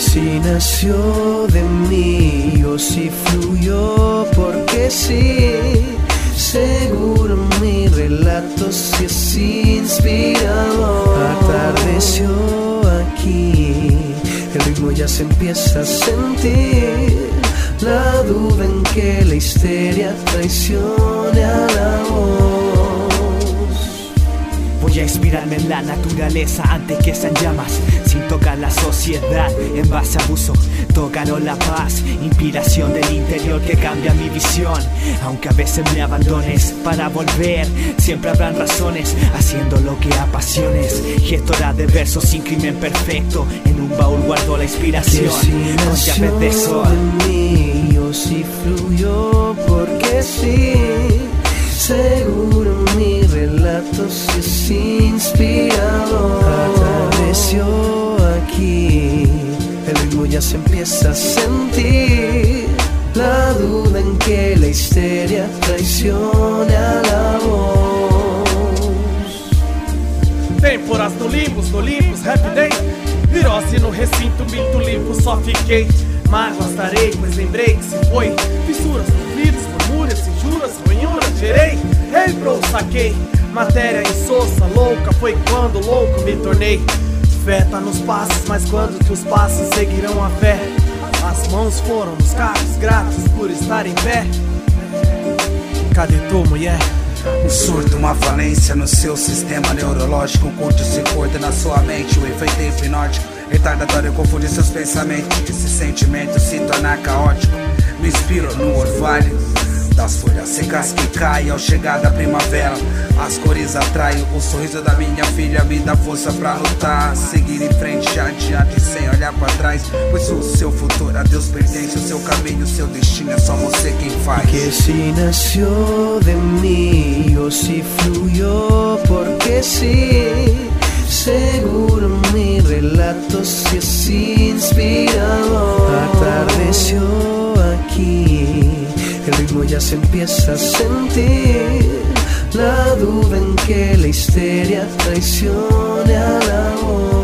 Si nació de mí o si fluyó porque sí, seguro mi relato si es inspirador. Atardeció aquí, el ritmo ya se empieza a sentir, la duda en que la histeria traicione a la voz. Voy a inspirarme en la naturaleza antes que sean llamas. Sin tocar la sociedad, en base a abuso, tócanos la paz, inspiración del interior que cambia mi visión. Aunque a veces me abandones para volver, siempre habrán razones, haciendo lo que apasiones. Gestora de versos sin crimen perfecto, en un baúl guardo la inspiración. Con llaves de sol mío, si fluyó porque sí, seguro mi relato si es inspirador. Atardeció aquí, el ritmo ya se empieza a sentir, la duda en que la histeria traiciona la voz. Temporas no limpos, happy day. Virose no recinto, muito limpo, só fiquei. Mas bastarei, pois lembrei que se foi. Fissuras, conflitos, murmúrias, injuras, ranhuras, gerei. Hey bro, saquei. Matéria insossa, louca, foi quando louco me tornei. Fé tá nos passos, mas quando que os passos seguirão a fé? As mãos foram nos carros, gratos por estar em pé. Cadê tu, mulher? Um surto, uma falência no seu sistema neurológico. Um culto se corta na sua mente, o efeito hipnótico retardatório confunde seus pensamentos. Esse sentimento se torna caótico. Me inspiro no orvalho das folhas secas que caem ao chegar da primavera. As cores atraem, o sorriso da minha filha me dá força pra lutar, seguir em frente, adiante, sem olhar pra trás, pois o seu futuro a Deus pertence, o seu caminho, o seu destino é só você quem faz. Que si nació de mí o si fluyó porque sí, seguro mi relato si es inspirador. Atardeció aquí, el ritmo ya se empieza a sentir, la duda en que la histeria traicione a la voz.